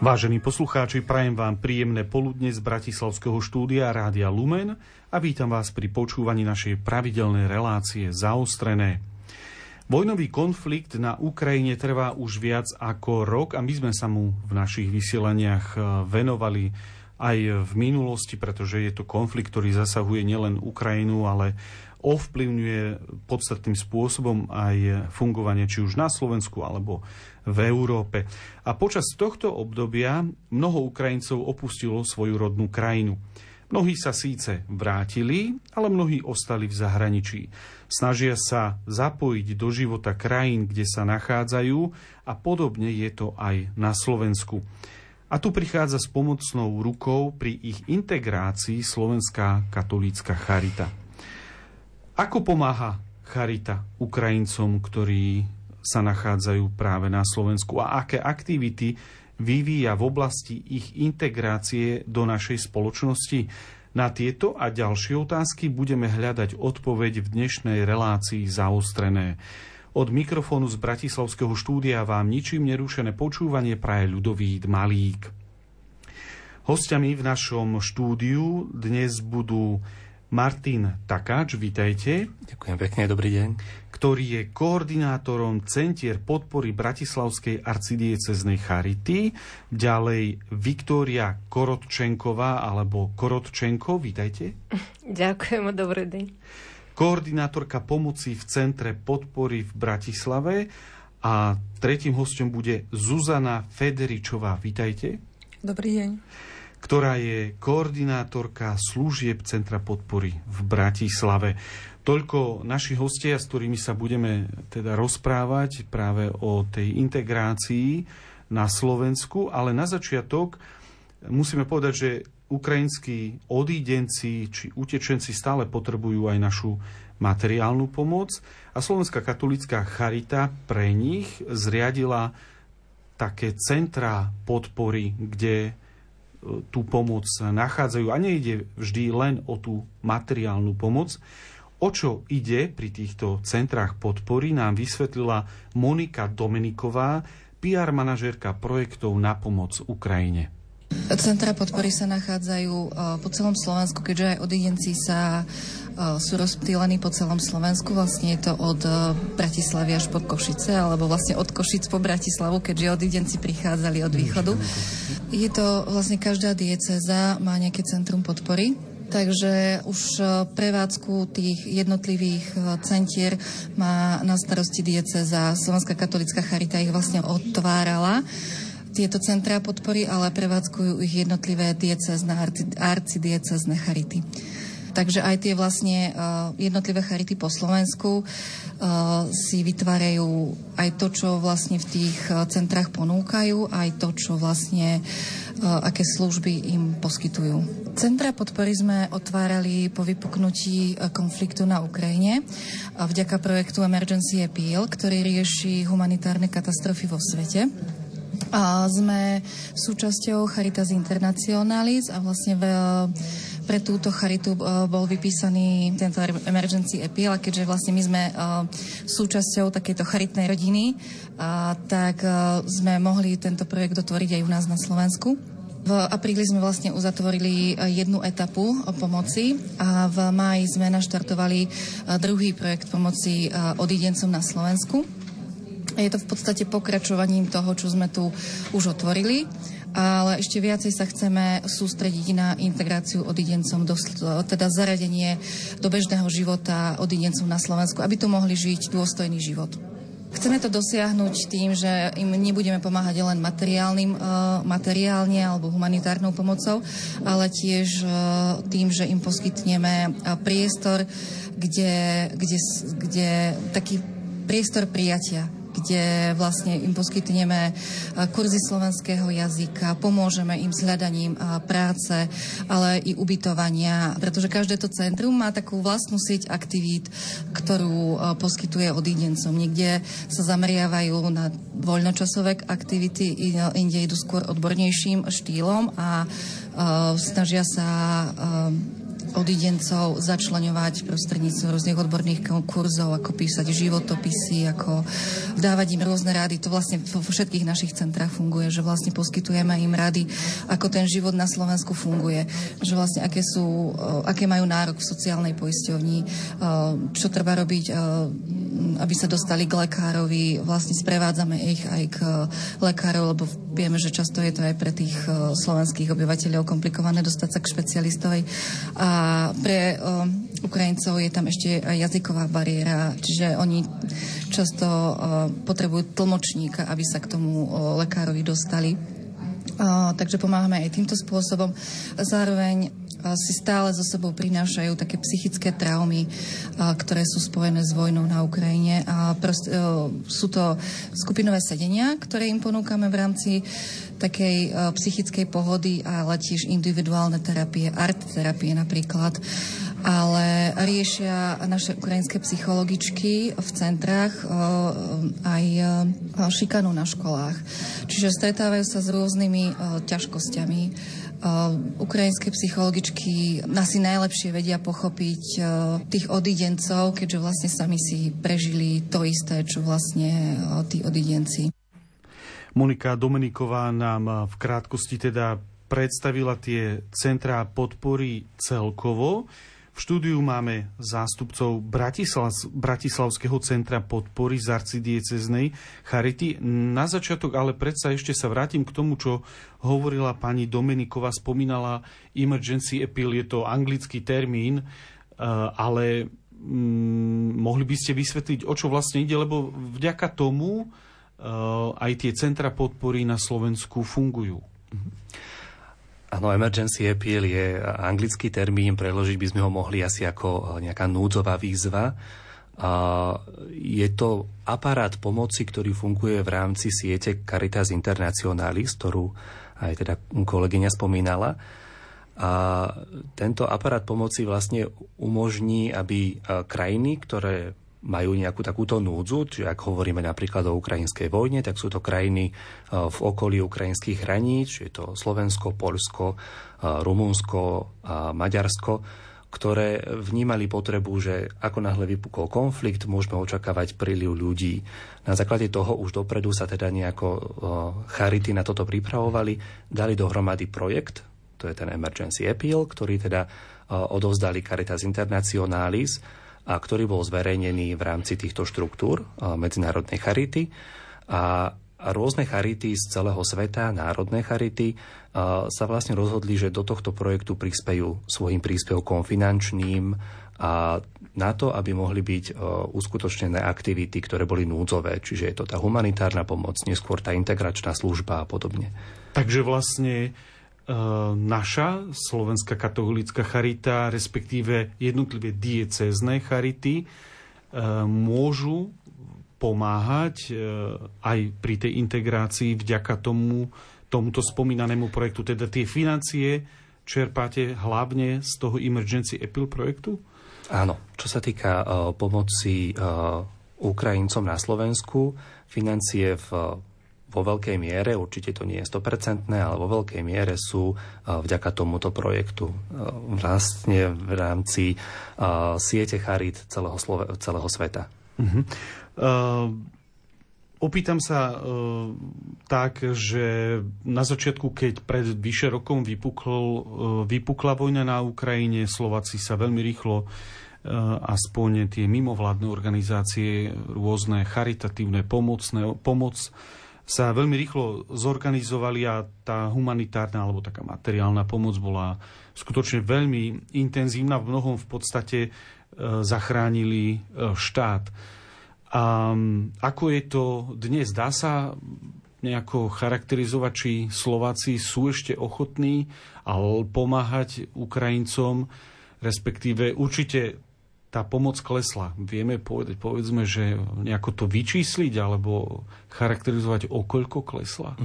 Vážení poslucháči, prajem vám príjemné poludne z bratislavského štúdia Rádia Lumen a vítam vás pri počúvaní našej pravidelnej relácie Zaostrené. Vojnový konflikt na Ukrajine trvá už viac ako rok a my sme sa mu v našich vysielaniach venovali aj v minulosti, pretože je to konflikt, ktorý zasahuje nielen Ukrajinu, ale ovplyvňuje podstatným spôsobom aj fungovanie či už na Slovensku alebo v Európe. A počas tohto obdobia mnoho Ukrajincov opustilo svoju rodnú krajinu. Mnohí sa síce vrátili, ale mnohí ostali v zahraničí. Snažia sa zapojiť do života krajín, kde sa nachádzajú, a podobne je to aj na Slovensku. A tu prichádza s pomocnou rukou pri ich integrácii Slovenská katolícka charita. Ako pomáha charita Ukrajincom, ktorí sa nachádzajú práve na Slovensku, a aké aktivity vyvíja v oblasti ich integrácie do našej spoločnosti? Na tieto a ďalšie otázky budeme hľadať odpoveď v dnešnej relácii Zaostrené. Od mikrofónu z bratislavského štúdia vám ničím nerušené počúvanie praje Ľudovít Malík. Hosťami v našom štúdiu dnes budú Martin Takáč, vitajte. Ďakujem pekne, dobrý deň. Ktorý je koordinátorom Centier podpory Bratislavskej arcidieceznej charity. Ďalej Viktória Korotčenková alebo Korotčenko, vitajte. Ďakujem, dobrý deň. Koordinátorka pomoci v Centre podpory v Bratislave. A tretím hosťom bude Zuzana Federičová, vitajte. Dobrý deň. Ktorá je koordinátorka služieb Centra podpory v Bratislave. Toľko naši hostia, s ktorými sa budeme teda rozprávať práve o tej integrácii na Slovensku, ale na začiatok musíme povedať, že ukrajinskí odídenci či utečenci stále potrebujú aj našu materiálnu pomoc a Slovenská katolícka charita pre nich zriadila také centra podpory, kde tú pomoc nachádzajú. A nejde vždy len o tú materiálnu pomoc. O čo ide pri týchto centrách podpory, nám vysvetlila Monika Domeniková, PR manažérka projektov Na pomoc Ukrajine. Centra podpory sa nachádzajú po celom Slovensku, keďže aj odídenci sú rozptýlení po celom Slovensku. Vlastne je to od Bratislavy až pod Košice, alebo vlastne od Košic po Bratislavu, keďže odídenci prichádzali od východu. Je to vlastne každá diecéza má nejaké centrum podpory, takže už prevádzku tých jednotlivých centier má na starosti diecéza. Slovenská katolícka charita ich vlastne otvárala, tieto centrá podpory, ale prevádzkujú ich jednotlivé diecézne arcidiecézne charity. Takže aj tie vlastne jednotlivé charity po Slovensku si vytvárajú aj to, čo vlastne v tých centrách ponúkajú, aj to, čo vlastne, aké služby im poskytujú. Centra podpory sme otvárali po vypuknutí konfliktu na Ukrajine vďaka projektu Emergency Appeal, ktorý rieši humanitárne katastrofy vo svete. A sme súčasťou Charitas Internationalis a vlastne pre túto charitu bol vypísaný tento Emergency Appeal, a keďže vlastne my sme súčasťou takejto charitnej rodiny, tak sme mohli tento projekt dotvoriť aj u nás na Slovensku. V apríli sme vlastne uzatvorili jednu etapu o pomoci a v máji sme naštartovali druhý projekt pomoci odídencom na Slovensku. Je to v podstate pokračovaním toho, čo sme tu už otvorili, ale ešte viacej sa chceme sústrediť na integráciu odídencom, teda zaradenie do bežného života odídencom na Slovensku, aby tu mohli žiť dôstojný život. Chceme to dosiahnuť tým, že im nebudeme pomáhať len materiálne alebo humanitárnou pomocou, ale tiež tým, že im poskytneme priestor, kde taký priestor prijatia, kde vlastne im poskytneme kurzy slovenského jazyka, pomôžeme im s hľadaním práce, ale i ubytovania, pretože každé to centrum má takú vlastnú sieť aktivít, ktorú poskytuje odídencom. Niekde sa zameriavajú na voľnočasové aktivity, inde idú skôr odbornejším štýlom a snažia sa odidencov začleňovať prostredníctvom rôznych odborných kurzov, ako písať životopisy, ako dávať im rôzne rady. To vlastne vo všetkých našich centrách funguje, že vlastne poskytujeme im rady, ako ten život na Slovensku funguje, že vlastne aké majú nárok v sociálnej poisťovni, čo treba robiť, aby sa dostali k lekárovi. Vlastne sprevádzame ich aj k lekárov, lebo vieme, že často je to aj pre tých slovenských obyvateľov komplikované dostať sa k špecialistovi. A pre Ukrajincov je tam ešte jazyková bariéra, čiže oni často potrebujú tlmočníka, aby sa k tomu lekárovi dostali. Takže pomáhame aj týmto spôsobom. Zároveň si stále so sebou prinášajú také psychické traumy, ktoré sú spojené s vojnou na Ukrajine. A sú to skupinové sedenia, ktoré im ponúkame v rámci takej psychickej pohody, ale tiež individuálne terapie, art terapie napríklad. Ale riešia naše ukrajinské psychologičky v centrách aj šikanu na školách. Čiže stretávajú sa s rôznymi ťažkosťami. Ukrajinské psychologičky asi najlepšie vedia pochopiť tých odidencov, keďže vlastne sami si prežili to isté, čo vlastne tí odidenci. Monika Domeniková nám v krátkosti teda predstavila tie centrá podpory celkovo. V štúdiu máme zástupcov Bratislavského centra podpory z arcidiecéznej Charity. Na začiatok ale predsa ešte sa vrátim k tomu, čo hovorila pani Domeniková, spomínala emergency appeal, je to anglický termín, ale mohli by ste vysvetliť, o čo vlastne ide, lebo vďaka tomu aj tie centra podpory na Slovensku fungujú. Áno, emergency appeal je anglický termín, preložiť by sme ho mohli asi ako nejaká núdzová výzva. Je to aparát pomoci, ktorý funguje v rámci siete Caritas Internationalis, ktorú aj teda kolegyňa spomínala. A tento aparát pomoci vlastne umožní, aby krajiny, ktoré majú nejakú takúto núdzu, čiže ak hovoríme napríklad o ukrajinskej vojne, tak sú to krajiny v okolí ukrajinských hraníc, čiže je to Slovensko, Poľsko, Rumunsko a Maďarsko, ktoré vnímali potrebu, že ako náhle vypukol konflikt, môžeme očakávať príliv ľudí. Na základe toho už dopredu sa teda nejako charity na toto pripravovali, dali dohromady projekt, to je ten Emergency Appeal, ktorý teda odovzdali Caritas Internationalis, a ktorý bol zverejnený v rámci týchto štruktúr medzinárodnej charity. A rôzne charity z celého sveta, národné charity, sa vlastne rozhodli, že do tohto projektu prispejú svojim príspevkom finančným a na to, aby mohli byť uskutočnené aktivity, ktoré boli núdzové. Čiže je to tá humanitárna pomoc, neskôr tá integračná služba a podobne. Takže vlastne naša Slovenská katolícka charita, respektíve jednotlivé diecézne charity môžu pomáhať aj pri tej integrácii vďaka tomuto spomínanému projektu. Teda tie financie čerpáte hlavne z toho Emergency Appeal projektu? Áno. Čo sa týka pomoci Ukrajincom na Slovensku, financie vo veľkej miere, určite to nie je 100%, ale vo veľkej miere sú vďaka tomuto projektu. Vlastne v rámci siete charít celého sveta. Opýtam sa tak, že na začiatku, keď pred vyše rokom vypukla vojna na Ukrajine, Slováci sa veľmi rýchlo aspoň tie mimovládne organizácie, rôzne charitatívne pomoc sa veľmi rýchlo zorganizovali a tá humanitárna alebo taká materiálna pomoc bola skutočne veľmi intenzívna. V mnohom v podstate zachránili štát. A ako je to dnes? Dá sa nejako charakterizovať, či Slováci sú ešte ochotní pomáhať Ukrajincom, respektíve určite tá pomoc klesla. Vieme povedať, povedzme, že nejako to vyčísliť alebo charakterizovať, okoľko klesla?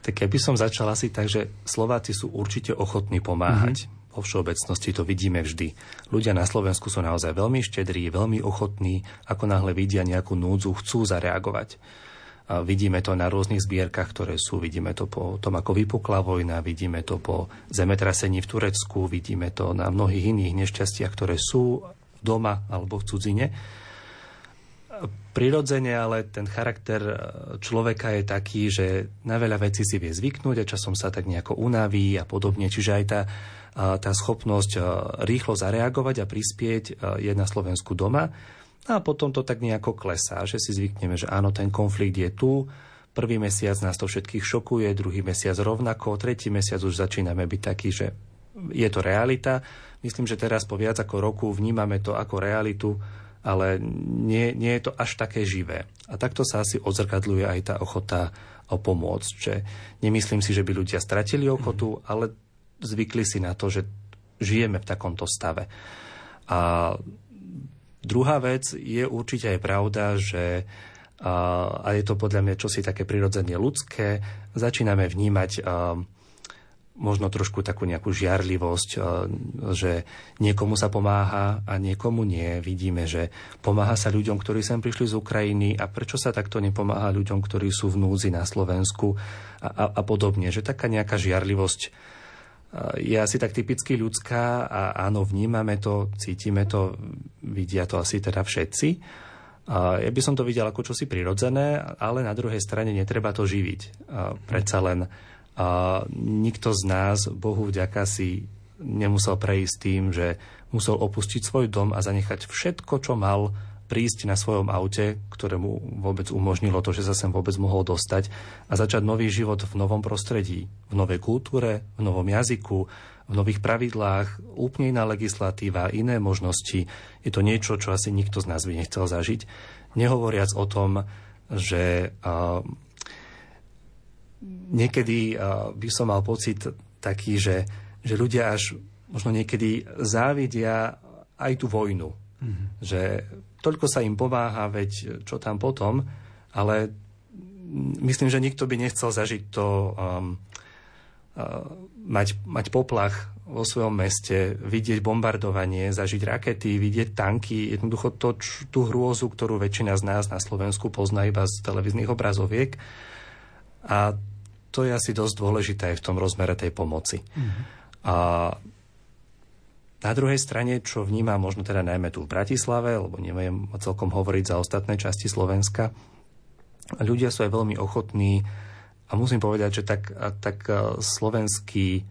Tak ja by som začal asi tak, že Slováci sú určite ochotní pomáhať. Vo všeobecnosti to vidíme vždy. Ľudia na Slovensku sú naozaj veľmi štedrí, veľmi ochotní, ako náhle vidia nejakú núdzu, chcú zareagovať. Vidíme to na rôznych zbierkach, ktoré sú. Vidíme to po tom, ako vypukla vojna, vidíme to po zemetrasení v Turecku, vidíme to na mnohých iných nešťastiach, ktoré sú doma alebo v cudzine. Prirodzene ale ten charakter človeka je taký, že na veľa vecí si vie zvyknúť a časom sa tak nejako unaví a podobne. Čiže aj tá schopnosť rýchlo zareagovať a prispieť je na Slovensku doma. A potom to tak nejako klesá, že si zvykneme, že áno, ten konflikt je tu, prvý mesiac nás to všetkých šokuje, druhý mesiac rovnako, tretí mesiac už začíname byť taký, že je to realita. Myslím, že teraz po viac ako roku vnímame to ako realitu, ale nie je to až také živé. A takto sa asi odzrkadľuje aj tá ochota pomôcť. Že nemyslím si, že by ľudia stratili ochotu, ale zvykli si na to, že žijeme v takomto stave. A druhá vec je určite aj pravda, že, a je to podľa mňa čosi také prirodzene ľudské, začíname vnímať možno trošku takú nejakú žiarlivosť, že niekomu sa pomáha a niekomu nie. Vidíme, že pomáha sa ľuďom, ktorí sem prišli z Ukrajiny, a prečo sa takto nepomáha ľuďom, ktorí sú v núdzi na Slovensku a podobne. Že taká nejaká žiarlivosť je asi tak typicky ľudská a áno, vnímame to, cítime to, vidia to asi teda všetci. Ja by som to videl ako čosi prirodzené, ale na druhej strane netreba to živiť. Predsa len nikto z nás, Bohu vďaka, si nemusel prejsť tým, že musel opustiť svoj dom a zanechať všetko, čo mal, prísť na svojom aute, ktorému vôbec umožnilo to, že sa sem vôbec mohol dostať, a začať nový život v novom prostredí, v novej kultúre, v novom jazyku, v nových pravidlách, úplne iná legislatíva, iné možnosti. Je to niečo, čo asi nikto z nás by nechcel zažiť. Nehovoriac o tom, že niekedy by som mal pocit taký, že ľudia až možno niekedy závidia aj tú vojnu. Mm-hmm. Že toľko sa im pomáha, veď čo tam potom, ale myslím, že nikto by nechcel zažiť to mať poplach vo svojom meste, vidieť bombardovanie, zažiť rakety, vidieť tanky, jednoducho tú hrôzu, ktorú väčšina z nás na Slovensku pozná iba z televíznych obrazoviek. A to je asi dosť dôležité aj v tom rozmere tej pomoci. Mm-hmm. A na druhej strane, čo vnímam možno teda najmä tu v Bratislave, lebo neviem celkom hovoriť za ostatné časti Slovenska, ľudia sú aj veľmi ochotní a musím povedať, že tak slovenskí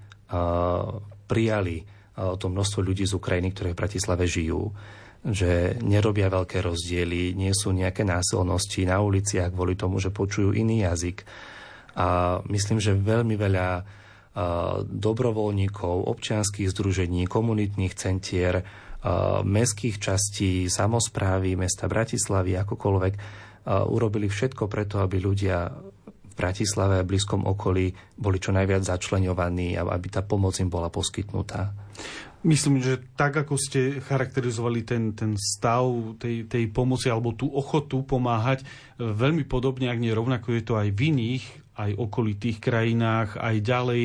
prijali to množstvo ľudí z Ukrajiny, ktorí v Bratislave žijú, že nerobia veľké rozdiely, nie sú nejaké násilnosti na uliciach kvôli tomu, že počujú iný jazyk. A myslím, že veľmi veľa dobrovoľníkov, občianskych združení, komunitných centier, mestských častí, samosprávy mesta Bratislavy, akokoľvek, urobili všetko preto, aby ľudia v Bratislave a blízkom okolí boli čo najviac začleňovaní a aby tá pomoc im bola poskytnutá. Myslím, že tak, ako ste charakterizovali ten stav tej pomoci alebo tú ochotu pomáhať, veľmi podobne, ak nie rovnako, je to aj v iných, aj okolitých krajinách, aj ďalej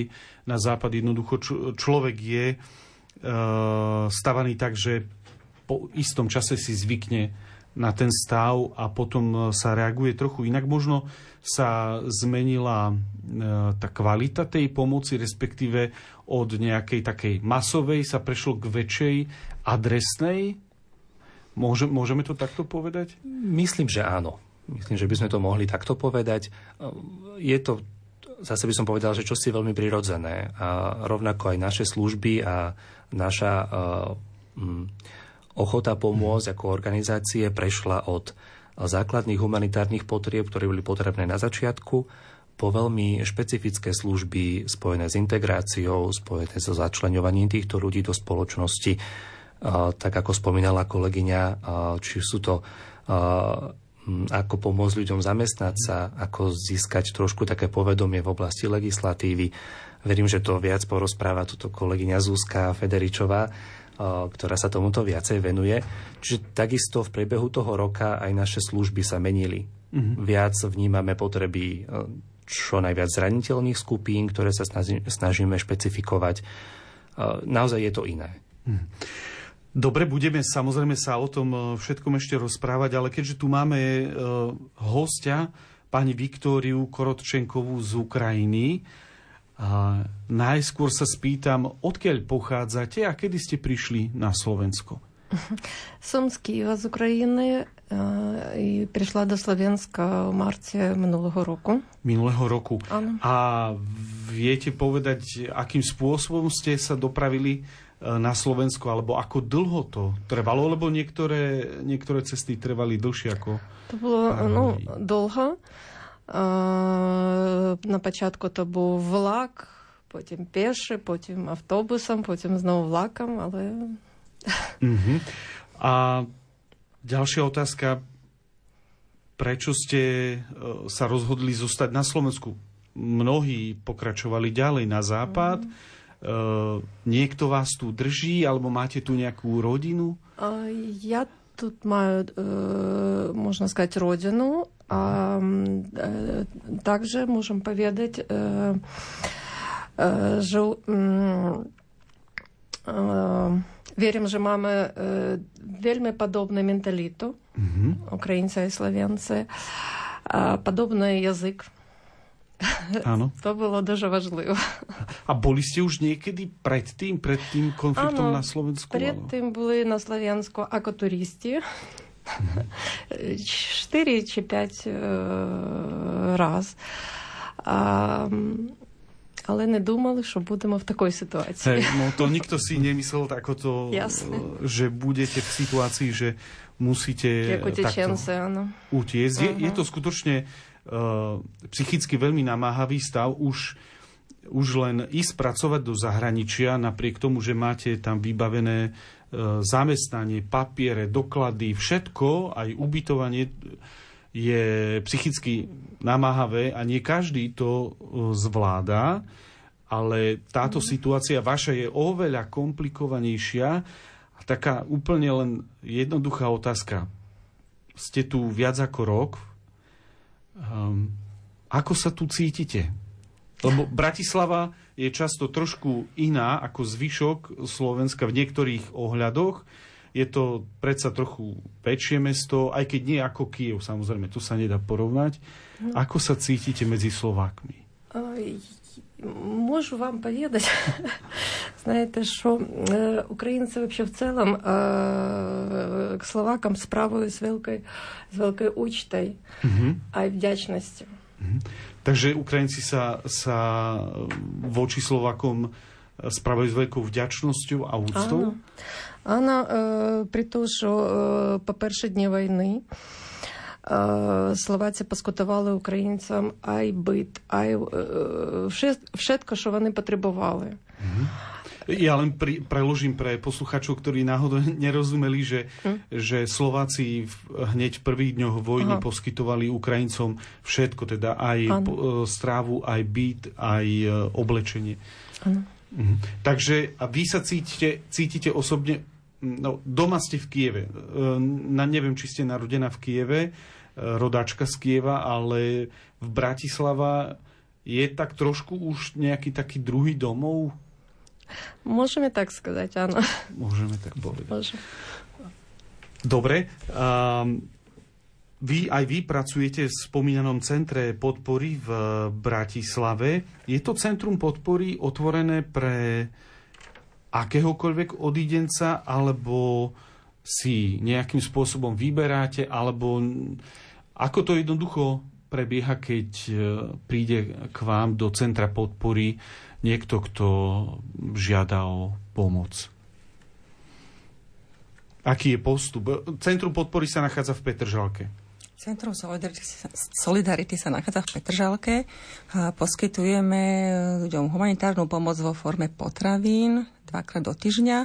na západ. Jednoducho človek je stavaný tak, že po istom čase si zvykne na ten stav a potom sa reaguje trochu inak. Možno sa zmenila tá kvalita tej pomoci, respektíve od nejakej takej masovej sa prešlo k väčšej adresnej. Môžeme to takto povedať? Myslím, že áno. Myslím, že by sme to mohli takto povedať. Je to, zase by som povedal, že čosi veľmi prirodzené. A rovnako aj naše služby a naša ochota pomôcť ako organizácie prešla od základných humanitárnych potrieb, ktoré boli potrebné na začiatku, po veľmi špecifické služby spojené s integráciou, spojené so začleňovaním týchto ľudí do spoločnosti. Tak ako spomínala kolegyňa, či sú to ako pomôcť ľuďom zamestnať sa, ako získať trošku také povedomie v oblasti legislatívy. Verím, že to viac porozpráva tuto kolegyňa Zuzka Federičová, ktorá sa tomuto viacej venuje. Čiže takisto v priebehu toho roka aj naše služby sa menili. Mm-hmm. Viac vnímame potreby čo najviac zraniteľných skupín, ktoré sa snažíme špecifikovať. Naozaj je to iné. Dobre, budeme samozrejme sa o tom všetkom ešte rozprávať, ale keďže tu máme hostia, pani Viktóriu Korotčenkovú z Ukrajiny. A najskôr sa spýtam, odkiaľ pochádzate a kedy ste prišli na Slovensko? Som z Kyjeva, z Ukrajiny, i prišla do Slovenska v marci minulého roku. Minulého roku. Áno. A viete povedať, akým spôsobom ste sa dopravili na Slovensku, alebo ako dlho to trvalo, lebo niektoré cesty trvali dlhšie ako... To bolo dlho. Na počiatku to bol vlak, potom pieši, potom autobusom, potom znovu vlakom, ale... Uh-huh. A ďalšia otázka, prečo ste sa rozhodli zostať na Slovensku? Mnohí pokračovali ďalej na západ. Niekto vás tu drží, alebo máte tu nejakú rodinu? Ja тут маю, можно сказать, родину, а также можем поведать, верим, že máme veľmi podobný mentalitu, Ukrajinci a Slovenci, a podobný jazyk. Áno. To bolo dosť важливо. A boli ste už niekedy pred tým konfliktom na Slovensku? Predtým boli na Slovensku ako turisti. 4 či 5 raz. Ale nedúmali, že budeme v takej situácii. No to nikto si nemyslel takoto, že budete v situácii, že musíte utiecť. Je to skutočne psychicky veľmi namáhavý stav, už len ísť pracovať do zahraničia, napriek tomu, že máte tam vybavené zamestnanie, papiere, doklady, všetko, aj ubytovanie, je psychicky namáhavé a nie každý to zvláda, ale táto situácia vaša je oveľa komplikovanejšia. A taká úplne len jednoduchá otázka. Ste tu viac ako rok. Ako sa tu cítite? Lebo Bratislava je často trošku iná ako zvyšok Slovenska v niektorých ohľadoch. Je to predsa trochu väčšie mesto, aj keď nie ako Kyjev, samozrejme, to sa nedá porovnať. Ako sa cítite medzi Slovákmi? Môžu vám povedať, знаєте, що українці вообще в цілому к словакам справою з великою учтою і вдячністю. Takže Ukrajinci sa voči Slovákom справою з великою вдячністю а úctou? Áno, pretože po перші дні війни Словаці поскотували українцям ай бит, ай všetko, що вони потребували. Ja len preložím pre posluchačov, ktorí náhodou nerozumeli, že Slováci hneď v prvých dňoch vojny poskytovali Ukrajincom všetko, teda aj strávu, aj byt, aj oblečenie. Takže a vy sa cítite osobne, doma ste v Kyjeve. Neviem, či ste narodená v Kyjeve, rodáčka z Kyjeva, ale v Bratislava je tak trošku už nejaký taký druhý domov? Môžeme tak сказать, áno. Môžeme tak povedať. Môžem. Dobre. Vy pracujete v spomínanom centre podpory v Bratislave. Je to centrum podpory otvorené pre akéhokoľvek odídenca, alebo si nejakým spôsobom vyberáte, alebo ako to jednoducho prebieha, keď príde k vám do centra podpory niekto, kto žiada o pomoc? Aký je postup? Centrum podpory sa nachádza v Petržalke. Centrum Solidarity sa nachádza v Petržalke. Poskytujeme ľuďom humanitárnu pomoc vo forme potravín 2-krát do týždňa.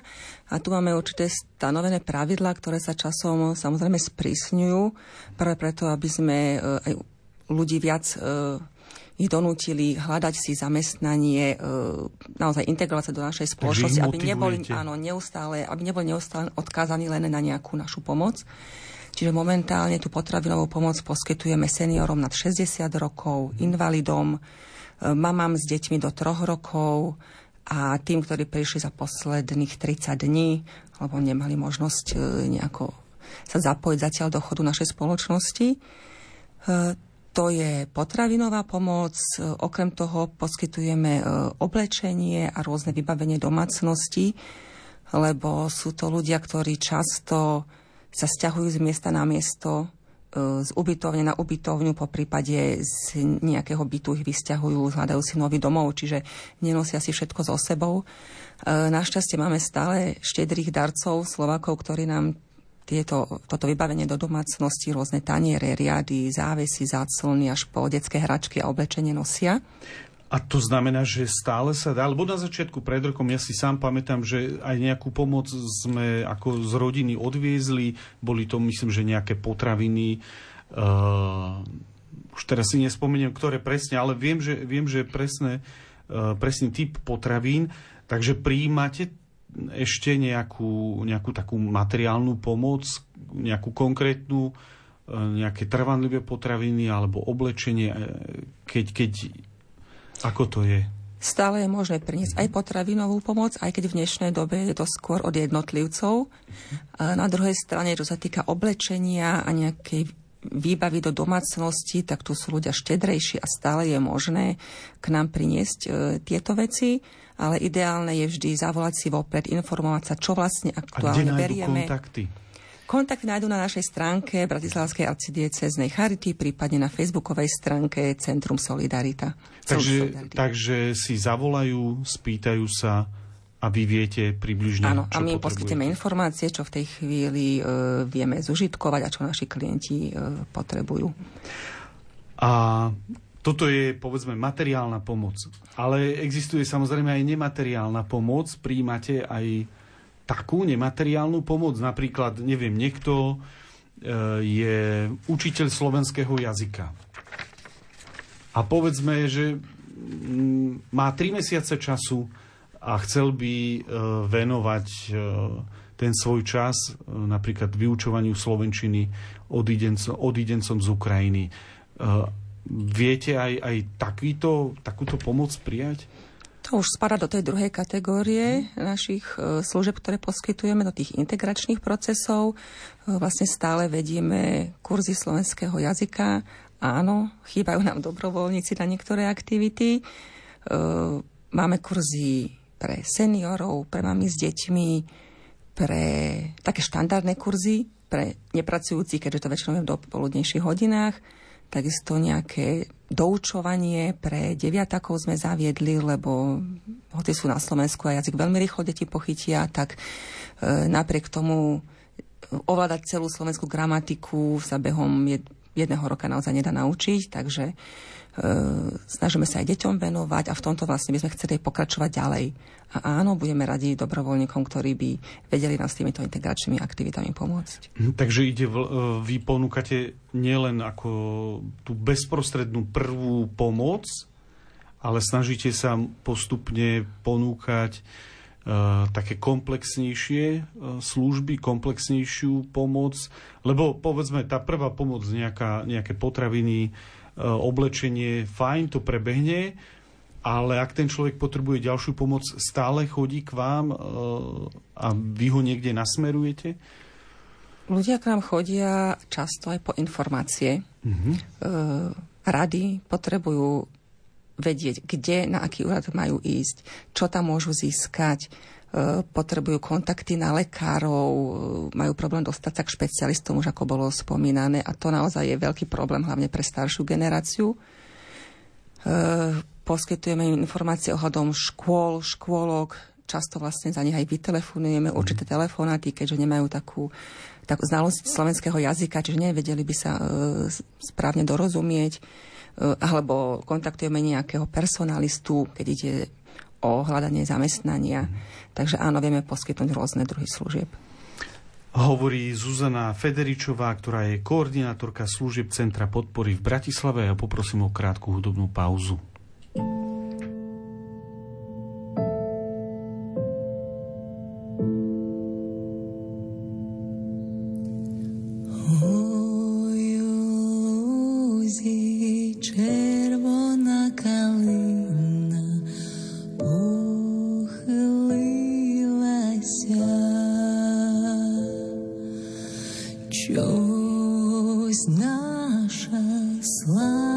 A tu máme určité stanovené pravidlá, ktoré sa časom samozrejme sprísňujú. Práve preto, aby sme aj ľudí viac ich donútili hľadať si zamestnanie, naozaj integrovať sa do našej spoločnosti, aby neboli neustále odkázaní len na nejakú našu pomoc. Čiže momentálne tú potravinovú pomoc poskytujeme seniorom nad 60 rokov, invalidom, mamám s deťmi do 3 rokov a tým, ktorí prišli za posledných 30 dní, lebo nemali možnosť nejako sa zapojiť zatiaľ do chodu našej spoločnosti. To je potravinová pomoc, okrem toho poskytujeme oblečenie a rôzne vybavenie domácnosti, lebo sú to ľudia, ktorí často sa sťahujú z miesta na miesto, z ubytovne na ubytovňu, po prípade z nejakého bytu ich vysťahujú, hľadajú si nový domov, čiže nenosia si všetko so sebou. Našťastie máme stále štedrých darcov, Slovákov, ktorí nám toto vybavenie do domácnosti, rôzne taniere, riady, závesy, záclony až po detské hračky a oblečenie nosia. A to znamená, že stále sa dá, lebo na začiatku pred rokom, ja si sám pamätám, že aj nejakú pomoc sme ako z rodiny odviezli, boli to myslím, že nejaké potraviny, už teraz si nespomeniem, ktoré presne, ale viem, že presný typ potravín, takže prijímate ešte nejakú takú materiálnu pomoc, nejakú konkrétnu, nejaké trvanlivé potraviny alebo oblečenie, keď ako to je? Stále je možné priniesť aj potravinovú pomoc, aj keď v dnešnej dobe je to skôr od jednotlivcov. A na druhej strane, čo sa týka oblečenia a nejakej výbavy do domácnosti, tak tu sú ľudia štedrejší a stále je možné k nám priniesť tieto veci. Ale ideálne je vždy zavolať si vopred, informovať sa, čo vlastne aktuálne berieme. A kde nájdú kontakty? Kontakty nájdú na našej stránke Bratislavskej arcidiecéznej charity, prípadne na facebookovej stránke Centrum Solidarita. Takže si zavolajú, spýtajú sa a vy viete približne, áno, čo potrebujete. Áno, a my poskytujeme informácie, čo v tej chvíli vieme zužitkovať a čo naši klienti potrebujú. A toto je, povedzme, materiálna pomoc. Ale existuje samozrejme aj nemateriálna pomoc. Prijímate aj takú nemateriálnu pomoc. Napríklad, neviem, niekto je učiteľ slovenského jazyka. A povedzme, že má 3 mesiace času a chcel by venovať ten svoj čas napríklad vyučovaniu slovenčiny odidencom z Ukrajiny. Viete aj takúto pomoc prijať? To už spadá do tej druhej kategórie našich služieb, ktoré poskytujeme, do tých integračných procesov. Vlastne stále vedieme kurzy slovenského jazyka. Áno, chýbajú nám dobrovoľníci na niektoré aktivity. Máme kurzy pre seniorov, pre mami s deťmi, pre také štandardné kurzy pre nepracujúcich, keďže to väčšinou je v dopoludnejších hodinách. Takisto nejaké doučovanie pre deviatakov sme zaviedli, lebo hoci sú na Slovensku a jazyk veľmi rýchlo deti pochytia, tak napriek tomu ovládať celú slovenskú gramatiku sa behom jedného roka naozaj nedá naučiť, takže snažíme sa aj deťom venovať a v tomto vlastne by sme chceli pokračovať ďalej. A áno, budeme radi dobrovoľníkom, ktorí by vedeli nám s týmito integračnými aktivitami pomôcť. Takže vy ponúkate nielen ako tú bezprostrednú prvú pomoc, ale snažíte sa postupne ponúkať také komplexnejšie služby, komplexnejšiu pomoc, lebo povedzme tá prvá pomoc, nejaké potraviny, oblečenie, fajn, to prebehne, ale ak ten človek potrebuje ďalšiu pomoc, stále chodí k vám a vy ho niekde nasmerujete? Ľudia k nám chodia často aj po informácie. Rady, potrebujú vedieť, kde, na aký úrad majú ísť, čo tam môžu získať, potrebujú kontakty na lekárov, majú problém dostať sa k špecialistom, už ako bolo spomínané, a to naozaj je veľký problém, hlavne pre staršiu generáciu. Poskytujeme im informácie ohľadom škôl, škôlok, často vlastne za nich aj vytelefonujeme určité telefonáty, keďže nemajú takú znalosť slovenského jazyka, čiže nevedeli by sa správne dorozumieť. Alebo kontaktujeme nejakého personalistu, keď ide o hľadanie zamestnania. Takže áno, vieme poskytnúť rôzne druhy služieb. Hovorí Zuzana Federičová, ktorá je koordinátorka služieb Centra podpory v Bratislave. Ja poprosím o krátku hudobnú pauzu. Чусь наша слава.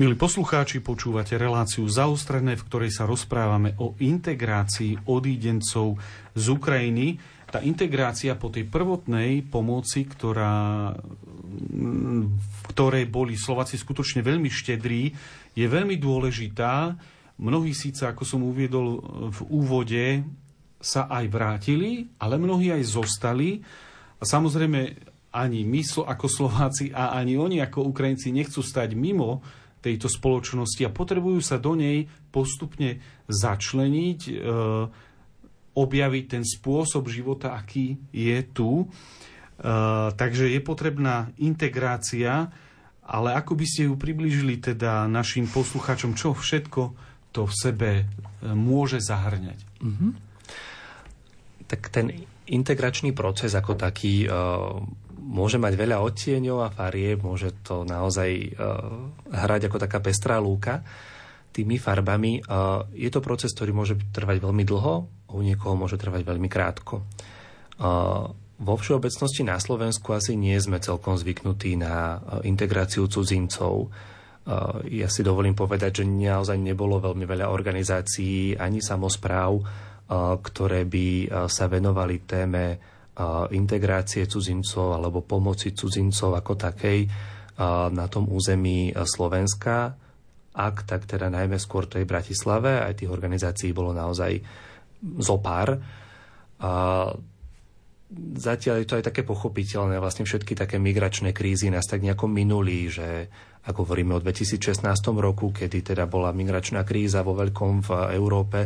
Milí poslucháči, počúvate reláciu Zaostrené, v ktorej sa rozprávame o integrácii odídencov z Ukrajiny. Tá integrácia po tej prvotnej pomoci, ktorej boli Slováci skutočne veľmi štedrí, je veľmi dôležitá. Mnohí síce, ako som uviedol v úvode, sa aj vrátili, ale mnohí aj zostali. A samozrejme, ani my ako Slováci a ani oni ako Ukrajinci nechcú stať mimo tejto spoločnosti a potrebujú sa do nej postupne začleniť, objaviť ten spôsob života, aký je tu. Takže je potrebná integrácia, ale ako by ste ju priblížili teda našim poslucháčom, čo všetko to v sebe môže zahrňať? Mm-hmm. Tak ten integračný proces ako taký môže mať veľa odtieňov a farieb, môže to naozaj hrať ako taká pestrá lúka tými farbami. Je to proces, ktorý môže trvať veľmi dlho, u niekoho môže trvať veľmi krátko. Vo všeobecnosti na Slovensku asi nie sme celkom zvyknutí na integráciu cudzincov. Ja si dovolím povedať, že naozaj nebolo veľmi veľa organizácií ani samospráv, ktoré by sa venovali téme integrácie cudzincov alebo pomoci cudzincov ako takej na tom území Slovenska. Ak tak teda najmä skôr tej Bratislave, aj tých organizácií bolo naozaj zopár. zatiaľ je to aj také pochopiteľné. Vlastne všetky také migračné krízy nás tak nejako minuli, že ako hovoríme o 2016 roku, kedy teda bola migračná kríza vo veľkom v Európe,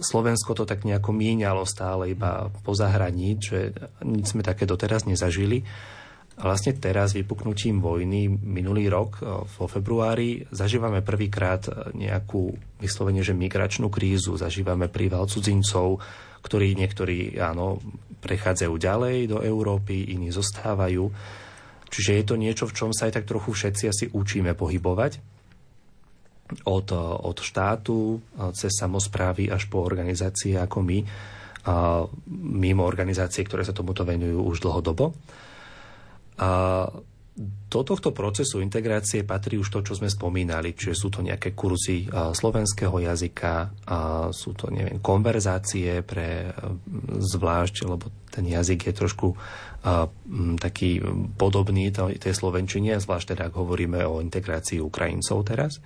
Slovensko to tak nejako míňalo stále iba poza hraníc, že nič sme také doteraz nezažili. A vlastne teraz vypuknutím vojny minulý rok vo februári zažívame prvýkrát nejakú vyslovene, že migračnú krízu. Zažívame príval cudzincov, ktorí niektorí áno, prechádzajú ďalej do Európy, iní zostávajú. Čiže je to niečo, v čom sa aj tak trochu všetci asi učíme pohybovať. Od štátu, cez samosprávy až po organizácie ako my, mimo organizácie, ktoré sa tomuto venujú už dlhodobo. A do tohto procesu integrácie patrí už to, čo sme spomínali, čiže sú to nejaké kurzy slovenského jazyka, sú to neviem, konverzácie pre zvlášť, lebo ten jazyk je trošku taký podobný tej slovenčine, zvlášť teda ak hovoríme o integrácii Ukrajincov teraz.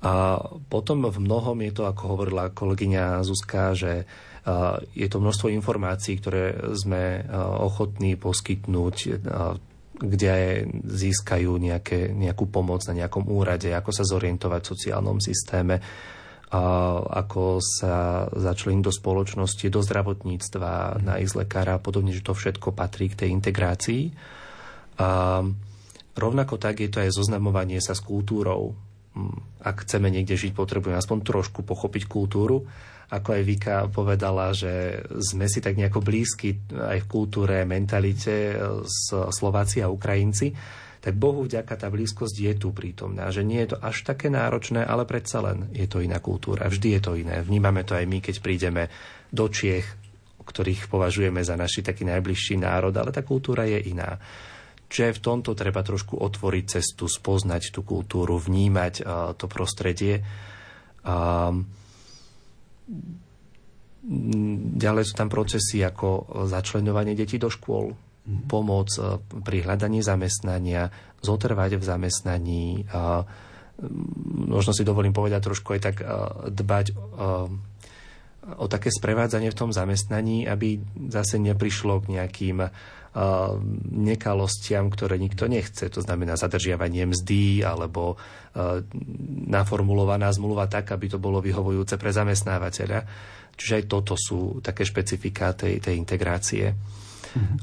A potom v mnohom je to, ako hovorila kolegyňa Zuzka, že je to množstvo informácií, ktoré sme ochotní poskytnúť, kde získajú nejakú pomoc na nejakom úrade, ako sa zorientovať v sociálnom systéme, ako sa začleniť do spoločnosti, do zdravotníctva, na ísť lekára a podobne, že to všetko patrí k tej integrácii. A rovnako tak je to aj zoznamovanie sa s kultúrou. Ak chceme niekde žiť, potrebujeme aspoň trošku pochopiť kultúru. Ako aj Vika povedala, že sme si tak nejako blízki aj v kultúre, mentalite Slováci a Ukrajinci, tak Bohu vďaka tá blízkosť je tu prítomná. Že nie je to až také náročné, ale predsa len je to iná kultúra. Vždy je to iné. Vnímame to aj my, keď prídeme do Čiech, ktorých považujeme za naši taký najbližší národ, ale tá kultúra je iná. Čiže v tomto treba trošku otvoriť cestu, spoznať tú kultúru, vnímať to prostredie. Ďalej sú tam procesy ako začleňovanie detí do škôl, pomoc pri hľadaní zamestnania, zotrvať v zamestnaní, možno si dovolím povedať trošku aj tak dbať o také sprevádzanie v tom zamestnaní, aby zase neprišlo k nejakým nekalostiam, ktoré nikto nechce. To znamená zadržiavanie mzdy alebo naformulovaná zmluva tak, aby to bolo vyhovujúce pre zamestnávateľa. Čiže aj toto sú také špecifiká tej integrácie.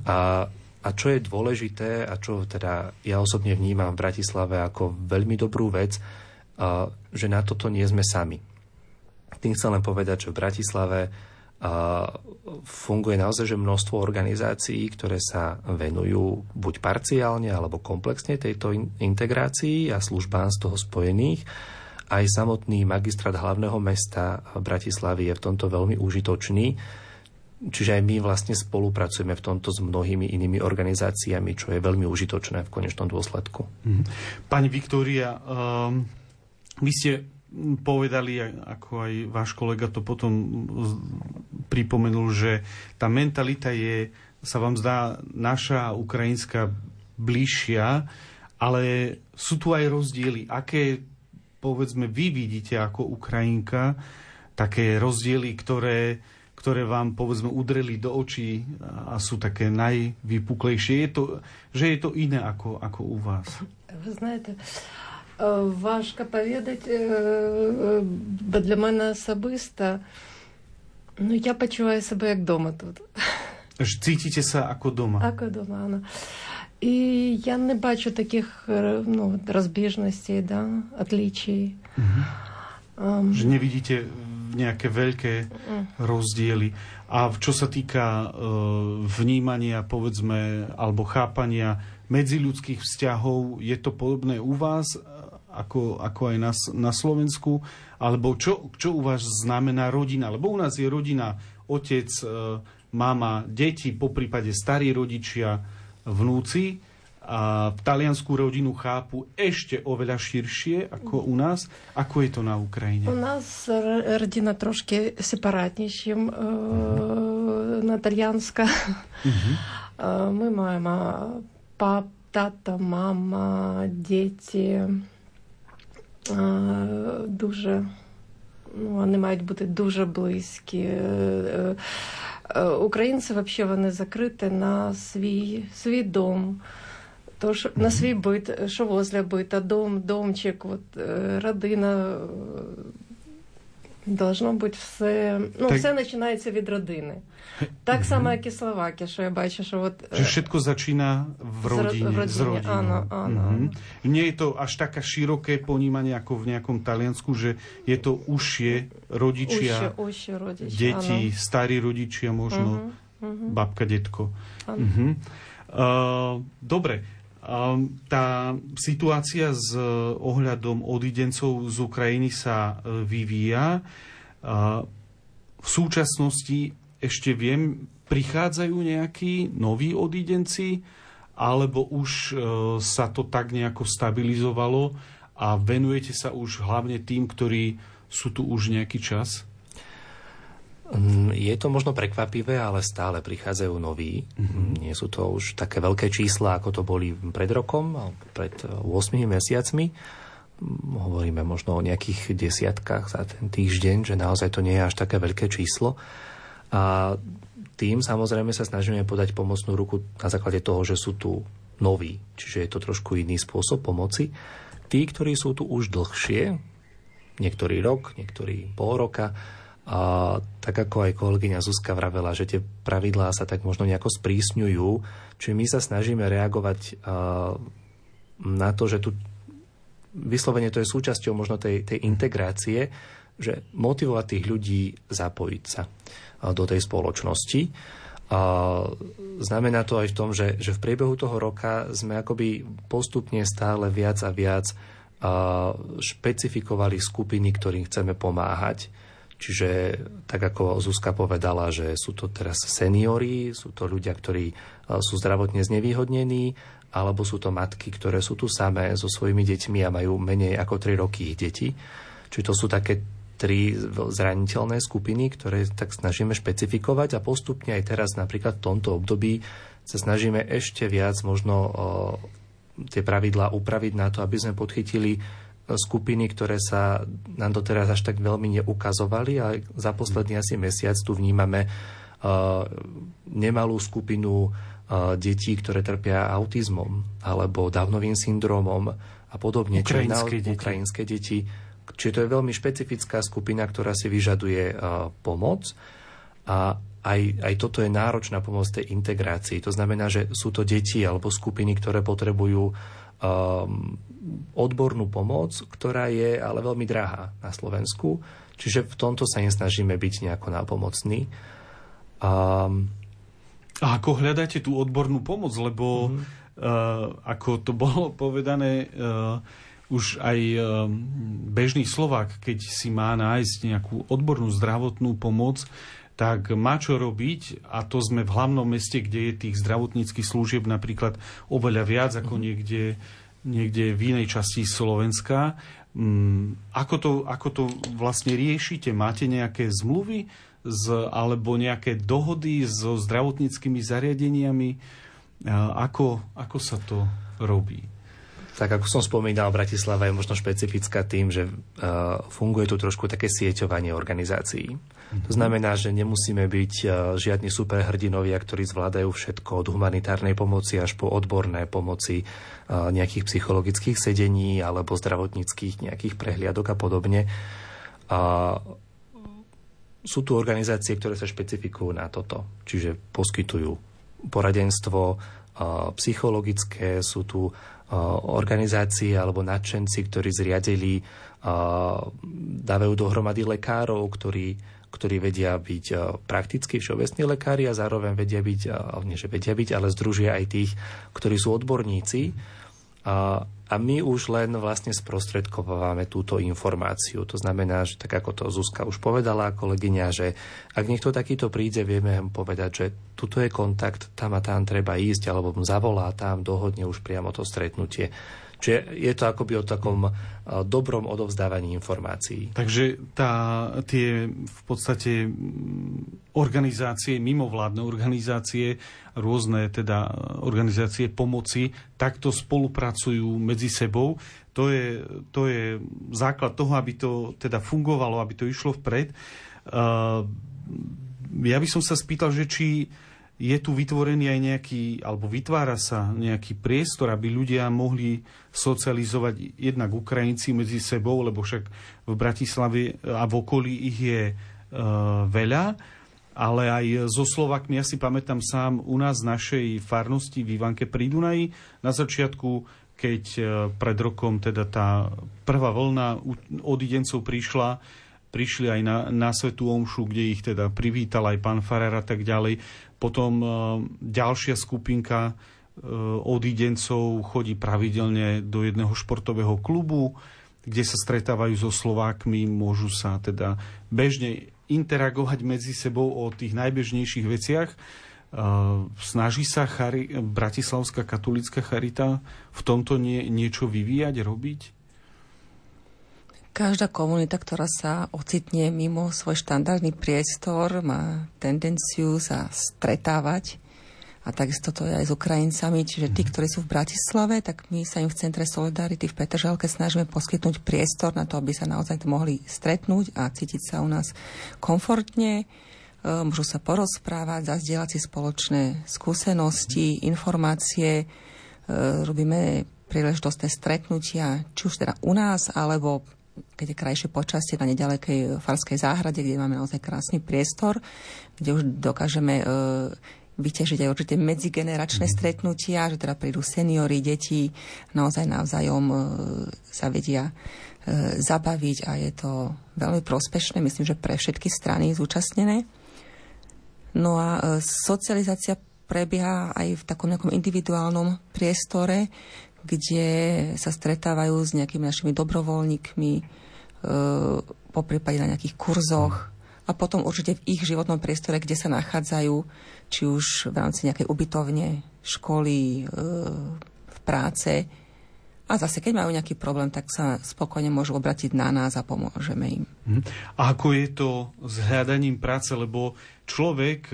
A čo je dôležité a čo teda ja osobne vnímam v Bratislave ako veľmi dobrú vec, že na toto nie sme sami. Tým chcem len povedať, že v Bratislave funguje naozaj že množstvo organizácií, ktoré sa venujú buď parciálne alebo komplexne tejto integrácii a službám z toho spojených. Aj samotný magistrát hlavného mesta Bratislavy je v tomto veľmi užitočný. Čiže aj my vlastne spolupracujeme v tomto s mnohými inými organizáciami, čo je veľmi užitočné v konečnom dôsledku. Pani Viktória, vy ste povedali, ako aj váš kolega to potom pripomenul, že tá mentalita je, sa vám zdá, naša ukrajinská bližšia, ale sú tu aj rozdiely. Aké, povedzme, vy vidíte ako Ukrajinka, také rozdiely, ktoré vám, povedzme, udreli do očí a sú také najvypuklejšie? Je to iné ako u vás? Знаете, важко повідати, бо для мене особисто, ну, я почуваю себе як дома тут. Чуєтеся як дома? Як дома, ано. І я не бачу таких, ну, розбіжностей, да, отличий. Že nevidíte nejaké veľké rozdiely. A čo sa týka vnímania, povedzme, alebo chápania medziľudských vzťahov, je to podobné u vás ako aj na Slovensku? Alebo čo u vás znamená rodina? Lebo u nás je rodina otec, mama, deti, poprípade starí rodičia, vnúci. A v taliansku rodinu chápu ešte oveľa širšie ako u nás. Ako je to na Ukrajine? U nás rodina trošky separátnejšia na talianska. My máme pap, tata, mama, deti. Дуже, ну, вони мають бути дуже близькі. Українці вообще вони закриті на свій дом, то ж на свій бит, що возле бита, дом, домчик, от родина. Должно бути все, так, все починається від родини. Так само, як і словаки, що я бачу, що от... Že všetko začína v rodine. Áno. Mm-hmm. Nie je to až také široké ponímanie, ako v nejakom Taliansku, že je to užšie rodičia, deti, áno. Starí rodičia možno, babka, detko. Dobre. Tá situácia s ohľadom odídencov z Ukrajiny sa vyvíja. V súčasnosti ešte viem, prichádzajú nejakí noví odídenci, alebo už sa to tak nejako stabilizovalo a venujete sa už hlavne tým, ktorí sú tu už nejaký čas? Je to možno prekvapivé, ale stále prichádzajú noví. Nie sú to už také veľké čísla, ako to boli pred rokom, pred 8 mesiacmi. Hovoríme možno o nejakých desiatkách za ten týždeň, že naozaj to nie je až také veľké číslo. A tým samozrejme sa snažíme podať pomocnú ruku na základe toho, že sú tu noví. Čiže je to trošku iný spôsob pomoci. Tí, ktorí sú tu už dlhšie, niektorý rok, niektorý pol roka, a tak ako aj kolegyňa Zuzka vravela, že tie pravidlá sa tak možno nejako sprísňujú, čiže my sa snažíme reagovať na to, že tu vyslovene to je súčasťou možno tej integrácie, že motivovať tých ľudí zapojiť sa do tej spoločnosti. Znamená to aj v tom, že v priebehu toho roka sme akoby postupne stále viac a viac špecifikovali skupiny, ktorým chceme pomáhať. Čiže, tak ako Zuzka povedala, že sú to teraz seniori, sú to ľudia, ktorí sú zdravotne znevýhodnení, alebo sú to matky, ktoré sú tu samé so svojimi deťmi a majú menej ako 3 roky ich deti. Čiže to sú také 3 zraniteľné skupiny, ktoré tak snažíme špecifikovať a postupne aj teraz, napríklad v tomto období, sa snažíme ešte viac možno tie pravidlá upraviť na to, aby sme podchytili skupiny, ktoré sa nám doteraz až tak veľmi neukazovali a za posledný asi mesiac tu vnímame nemalú skupinu detí, ktoré trpia autizmom alebo Downovým syndromom a podobne. Ukrajinské deti. Čiže to je veľmi špecifická skupina, ktorá si vyžaduje pomoc a aj toto je náročná pomoc tej integrácii. To znamená, že sú to deti alebo skupiny, ktoré potrebujú odbornú pomoc, ktorá je ale veľmi drahá na Slovensku. Čiže v tomto sa im snažíme byť nejako nápomocní. A ako hľadáte tú odbornú pomoc? Lebo ako to bolo povedané, už aj bežný Slovák, keď si má nájsť nejakú odbornú zdravotnú pomoc, tak má čo robiť, a to sme v hlavnom meste, kde je tých zdravotníckych služieb napríklad oveľa viac ako niekde v inej časti Slovenska. Ako to vlastne riešite? Máte nejaké zmluvy alebo nejaké dohody so zdravotníckymi zariadeniami? Ako sa to robí? Tak ako som spomínal, Bratislava je možno špecifická tým, že funguje tu trošku také sieťovanie organizácií. To znamená, že nemusíme byť žiadni superhrdinovia, ktorí zvládajú všetko od humanitárnej pomoci až po odborné pomoci nejakých psychologických sedení alebo zdravotníckých nejakých prehliadok a podobne. Sú tu organizácie, ktoré sa špecifikujú na toto. Čiže poskytujú poradenstvo psychologické, sú tu organizácie alebo nadšenci, ktorí zriadili, dávajú dohromady lekárov, ktorí vedia byť prakticky všeobecní lekári a zároveň ale združia aj tých, ktorí sú odborníci. A my už len vlastne sprostredkovávame túto informáciu. To znamená, že tak ako to Zuzka už povedala, kolegyňa, že ak niekto takýto príde, vieme povedať, že tuto je kontakt, tam a tam treba ísť, alebo zavolá tam, dohodne už priamo to stretnutie. Čiže je to akoby o takom dobrom odovzdávaní informácií. Takže tie v podstate organizácie, mimovládne organizácie, rôzne teda organizácie pomoci, takto spolupracujú medzi sebou. To je základ toho, aby to teda fungovalo, aby to išlo vpred. Ja by som sa spýtal, že či je tu vytvorený aj nejaký, alebo vytvára sa nejaký priestor, aby ľudia mohli socializovať jednak Ukrajinci medzi sebou, lebo však v Bratislave a v okolí ich je veľa, ale aj so Slovakmi. Ja si pamätám sám u nás v našej farnosti v Ivanke pri Dunaji na začiatku, keď pred rokom teda tá prvá vlna odidencov prišli aj na Svetú omšu, kde ich teda privítal aj pán farár a tak ďalej. Potom ďalšia skupinka odidencov chodí pravidelne do jedného športového klubu, kde sa stretávajú so Slovákmi, môžu sa teda bežne interagovať medzi sebou o tých najbežnejších veciach. Snaží sa Bratislavská katolícka charita v tomto niečo vyvíjať, robiť? Každá komunita, ktorá sa ocitne mimo svoj štandardný priestor, má tendenciu sa stretávať. A takisto to je aj s Ukrajincami. Čiže tí, ktorí sú v Bratislave, tak my sa im v Centre Solidarity v Petržalke snažíme poskytnúť priestor na to, aby sa naozaj mohli stretnúť a cítiť sa u nás komfortne. Môžu sa porozprávať, zazdieľať si spoločné skúsenosti, informácie. Robíme príležitostné stretnutia, či už teda u nás, alebo keď je krajšie počasie, na nedalekej farskej záhrade, kde máme naozaj krásny priestor, kde už dokážeme vyťažiť aj určite medzigeneračné stretnutia, že teda prídu seniori, deti, naozaj navzájom sa vedia zabaviť a je to veľmi prospešné, myslím, že pre všetky strany zúčastnené. No a socializácia prebieha aj v takom nejakom individuálnom priestore, kde sa stretávajú s nejakými našimi dobrovoľníkmi, poprípade na nejakých kurzoch a potom určite v ich životnom priestore, kde sa nachádzajú, či už v rámci nejakej ubytovne, školy, v práce. A zase, keď majú nejaký problém, tak sa spokojne môžu obrátiť na nás a pomôžeme im. A ako je to s hľadaním práce? Lebo človek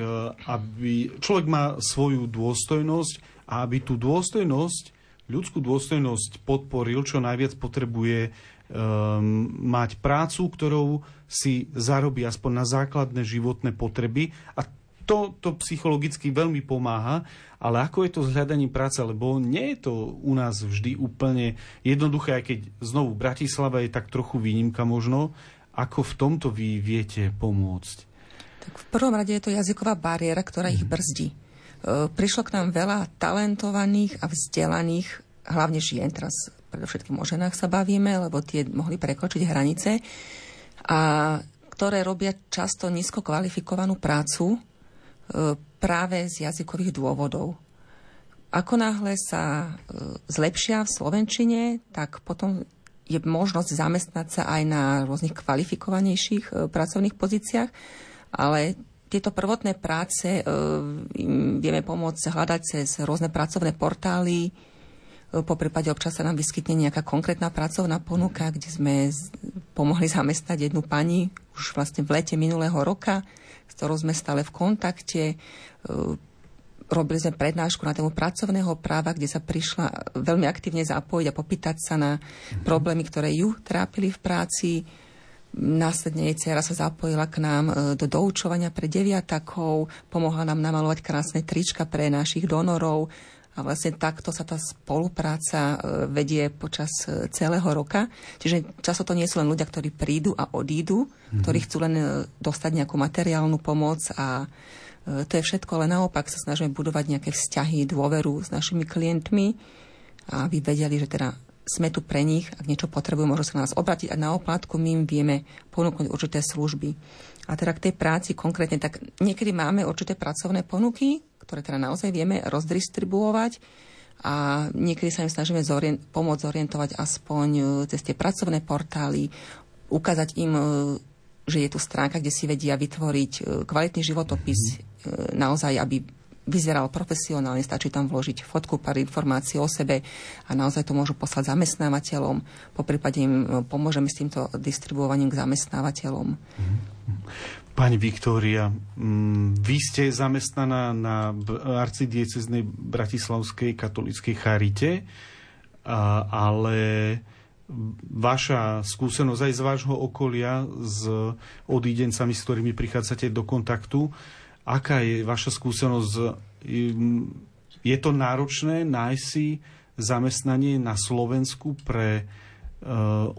má svoju dôstojnosť a aby tú dôstojnosť, ľudskú dôstojnosť podporil, čo najviac potrebuje mať prácu, ktorou si zarobí aspoň na základné životné potreby. A to psychologicky veľmi pomáha, ale ako je to s hľadaním práce? Lebo nie je to u nás vždy úplne jednoduché, aj keď znovu Bratislava je tak trochu výnimka možno. Ako v tomto vy viete pomôcť? Tak v prvom rade je to jazyková bariéra, ktorá ich brzdí. Prišlo k nám veľa talentovaných a vzdelaných, hlavne žien, teraz predovšetkým o ženách sa bavíme, lebo tie mohli prekročiť hranice, a ktoré robia často nízko kvalifikovanú prácu práve z jazykových dôvodov. Ako náhle sa zlepšia v slovenčine, tak potom je možnosť zamestnať sa aj na rôznych kvalifikovanejších pracovných pozíciách, ale tieto prvotné práce im vieme pomôcť hľadať cez rôzne pracovné portály. Poprípade občas sa nám vyskytne nejaká konkrétna pracovná ponuka, kde sme pomohli zamestnať jednu pani už vlastne v lete minulého roka, s ktorou sme stále v kontakte. Robili sme prednášku na tému pracovného práva, kde sa prišla veľmi aktívne zapojiť a popýtať sa na problémy, ktoré ju trápili v práci. Následne jej dcéra sa zapojila k nám do doučovania pre deviatakov, pomohla nám namalovať krásne trička pre našich donorov a vlastne takto sa tá spolupráca vedie počas celého roka. Čiže často to nie sú len ľudia, ktorí prídu a odídu, ktorí chcú len dostať nejakú materiálnu pomoc, a to je všetko, ale naopak sa snažíme budovať nejaké vzťahy, dôveru s našimi klientmi, aby vedeli, že teda sme tu pre nich, ak niečo potrebujú, môžu sa na nás obrátiť a na oplátku my im vieme ponúknuť určité služby. A teda k tej práci konkrétne, tak niekedy máme určité pracovné ponuky, ktoré teda naozaj vieme rozdistribuovať, a niekedy sa im snažíme pomôcť zorientovať aspoň cez tie pracovné portály, ukázať im, že je tu stránka, kde si vedia vytvoriť kvalitný životopis, naozaj, aby vyzeral profesionálne, stačí tam vložiť fotku, pár informácií o sebe a naozaj to môžu poslať zamestnávateľom. Poprípade im pomôžeme s týmto distribuovaním k zamestnávateľom. Pani Viktória, vy ste zamestnaná na arcidiecéznej bratislavskej katolíckej charite, ale vaša skúsenosť aj z vášho okolia s odídencami, s ktorými prichádzate do kontaktu. Aká je vaša skúsenosť? Je to náročné nájsť si zamestnanie na Slovensku pre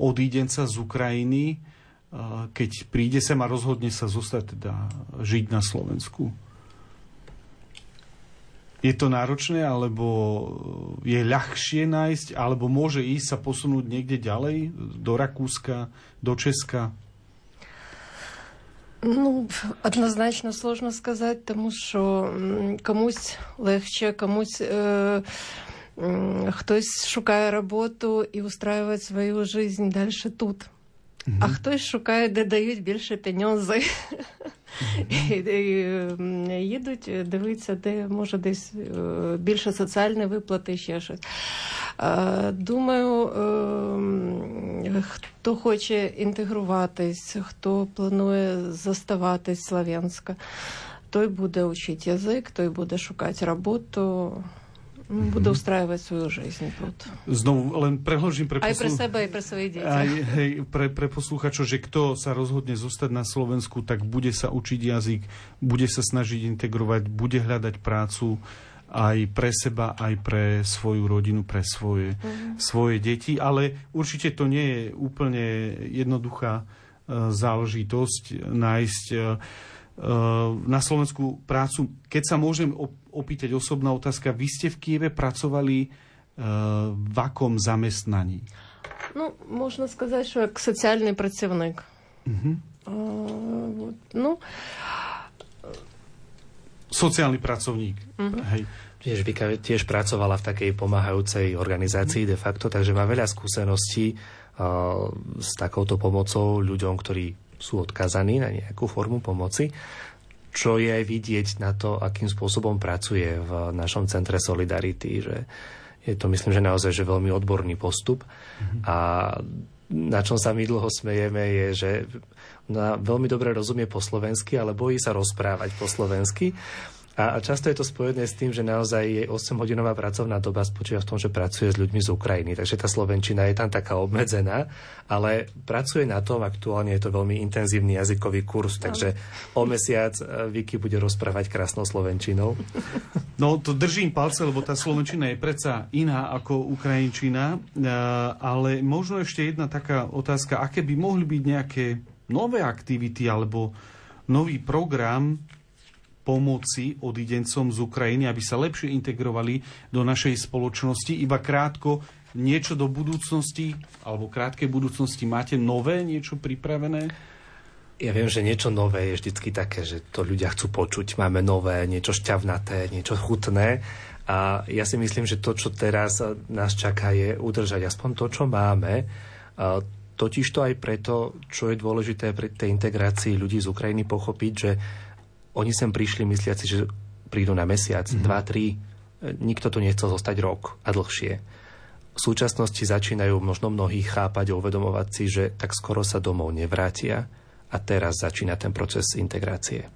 odídenca z Ukrajiny, keď príde sem a rozhodne sa zostať, teda žiť na Slovensku? Je to náročné, alebo je ľahšie nájsť, alebo môže ísť sa posunúť niekde ďalej, do Rakúska, do Česka? Ну, однозначно сложно сказать, тому що комусь легче, комусь хтось шукає роботу і устраює свою жизнь дальше тут. Mm-hmm. А хтось шукає, де дають більше пеньози. Mm-hmm. І їдуть, дивиться, де може десь більше соціальні виплати, ще щось. Думаю, хто хоче інтегруватись, хто планує заставатись Слов'янська, той буде вчити язик, той буде шукати роботу. Budú ustrajovať svoju žiť pod. Znovu len prehlžím pre aj pre seba, aj pre svoje deti. Aj hej, pre posluchačov, že kto sa rozhodne zostať na Slovensku, tak bude sa učiť jazyk, bude sa snažiť integrovať, bude hľadať prácu aj pre seba, aj pre svoju rodinu, pre svoje deti. Ale určite to nie je úplne jednoduchá záležitosť nájsť na Slovensku prácu. Keď sa môžem opýtať, osobná otázka, vy ste v Kyjeve pracovali v akom zamestnaní? No, možno сказать, že ako sociálny pracovník. Uh-huh. Sociálny pracovník. Uh-huh. Hej. Vika tiež pracovala v takej pomáhajúcej organizácii de facto, takže má veľa skúseností s takouto pomocou ľuďom, ktorí sú odkazaní na nejakú formu pomoci, čo je aj vidieť na to, akým spôsobom pracuje v našom centre Solidarity, že je to, myslím, že naozaj že veľmi odborný postup. Mm-hmm. A na čom sa my dlho smejeme je, že ona veľmi dobre rozumie po slovensky, ale bojí sa rozprávať po slovensky. A často je to spojené s tým, že naozaj jej 8-hodinová pracovná doba spočíva v tom, že pracuje s ľuďmi z Ukrajiny. Takže tá slovenčina je tam taká obmedzená, ale pracuje na tom, aktuálne je to veľmi intenzívny jazykový kurz, takže o mesiac Viki bude rozprávať krásnou slovenčinou. No, to držím palce, lebo tá slovenčina je predsa iná ako ukrajinčina, ale možno ešte jedna taká otázka, aké by mohli byť nejaké nové aktivity alebo nový program pomoci odídencom z Ukrajiny, aby sa lepšie integrovali do našej spoločnosti. Iba krátko, niečo do budúcnosti, alebo krátkej budúcnosti, máte nové niečo pripravené? Ja viem, že niečo nové je vždycky také, že to ľudia chcú počuť. Máme nové, niečo šťavnaté, niečo chutné. A ja si myslím, že to, čo teraz nás čaká, je udržať aspoň to, čo máme. Totiž to aj preto, čo je dôležité pri tej integrácii ľudí z Ukrajiny pochopiť, že oni sem prišli mysliaci, že prídu na mesiac, 2, 3. Nikto tu nechcel zostať rok a dlhšie. V súčasnosti začínajú možno mnohí chápať a uvedomovať si, že tak skoro sa domov nevrátia a teraz začína ten proces integrácie.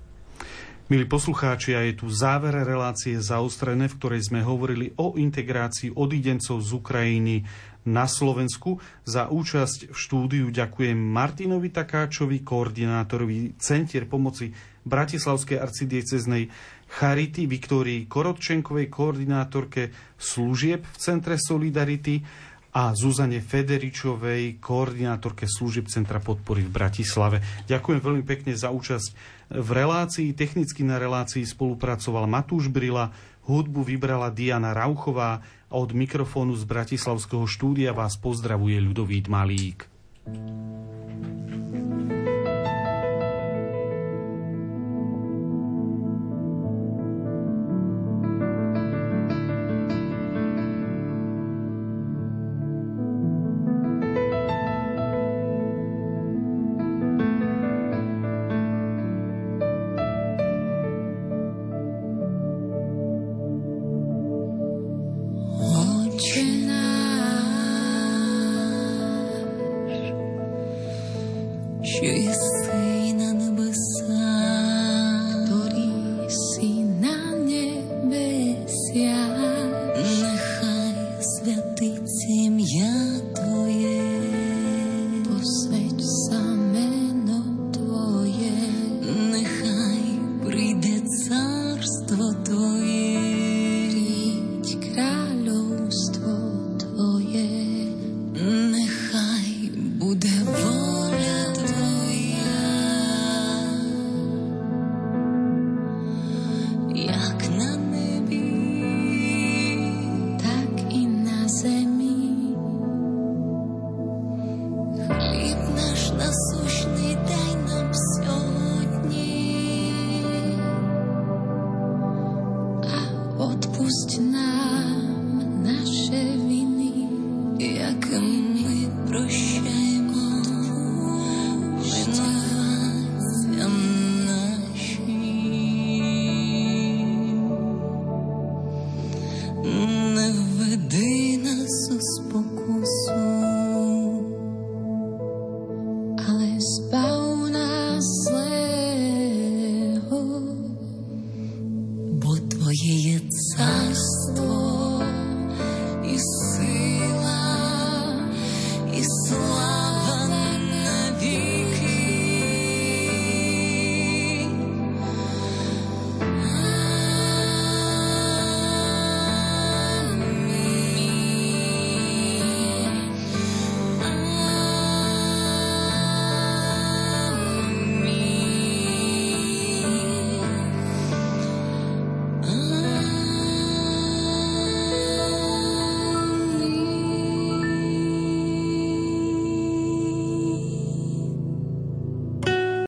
Milí poslucháči, a je tu záver relácie Zaostrené, v ktorej sme hovorili o integrácii odídencov z Ukrajiny na Slovensku. Za účasť v štúdiu ďakujem Martinovi Takáčovi, koordinátorovi Centier pomoci Bratislavskej arcidieceznej Charity, Viktórii Korotčenkovej, koordinátorke služieb v Centre Solidarity, a Zuzane Federičovej, koordinátorke služieb Centra podpory v Bratislave. Ďakujem veľmi pekne za účasť v relácii. Technicky na relácii spolupracoval Matúš Brila, hudbu vybrala Diana Rauchová a od mikrofónu z bratislavského štúdia vás pozdravuje Ľudovít Malík. Нехай святить ім'я Твоє. Твое царство.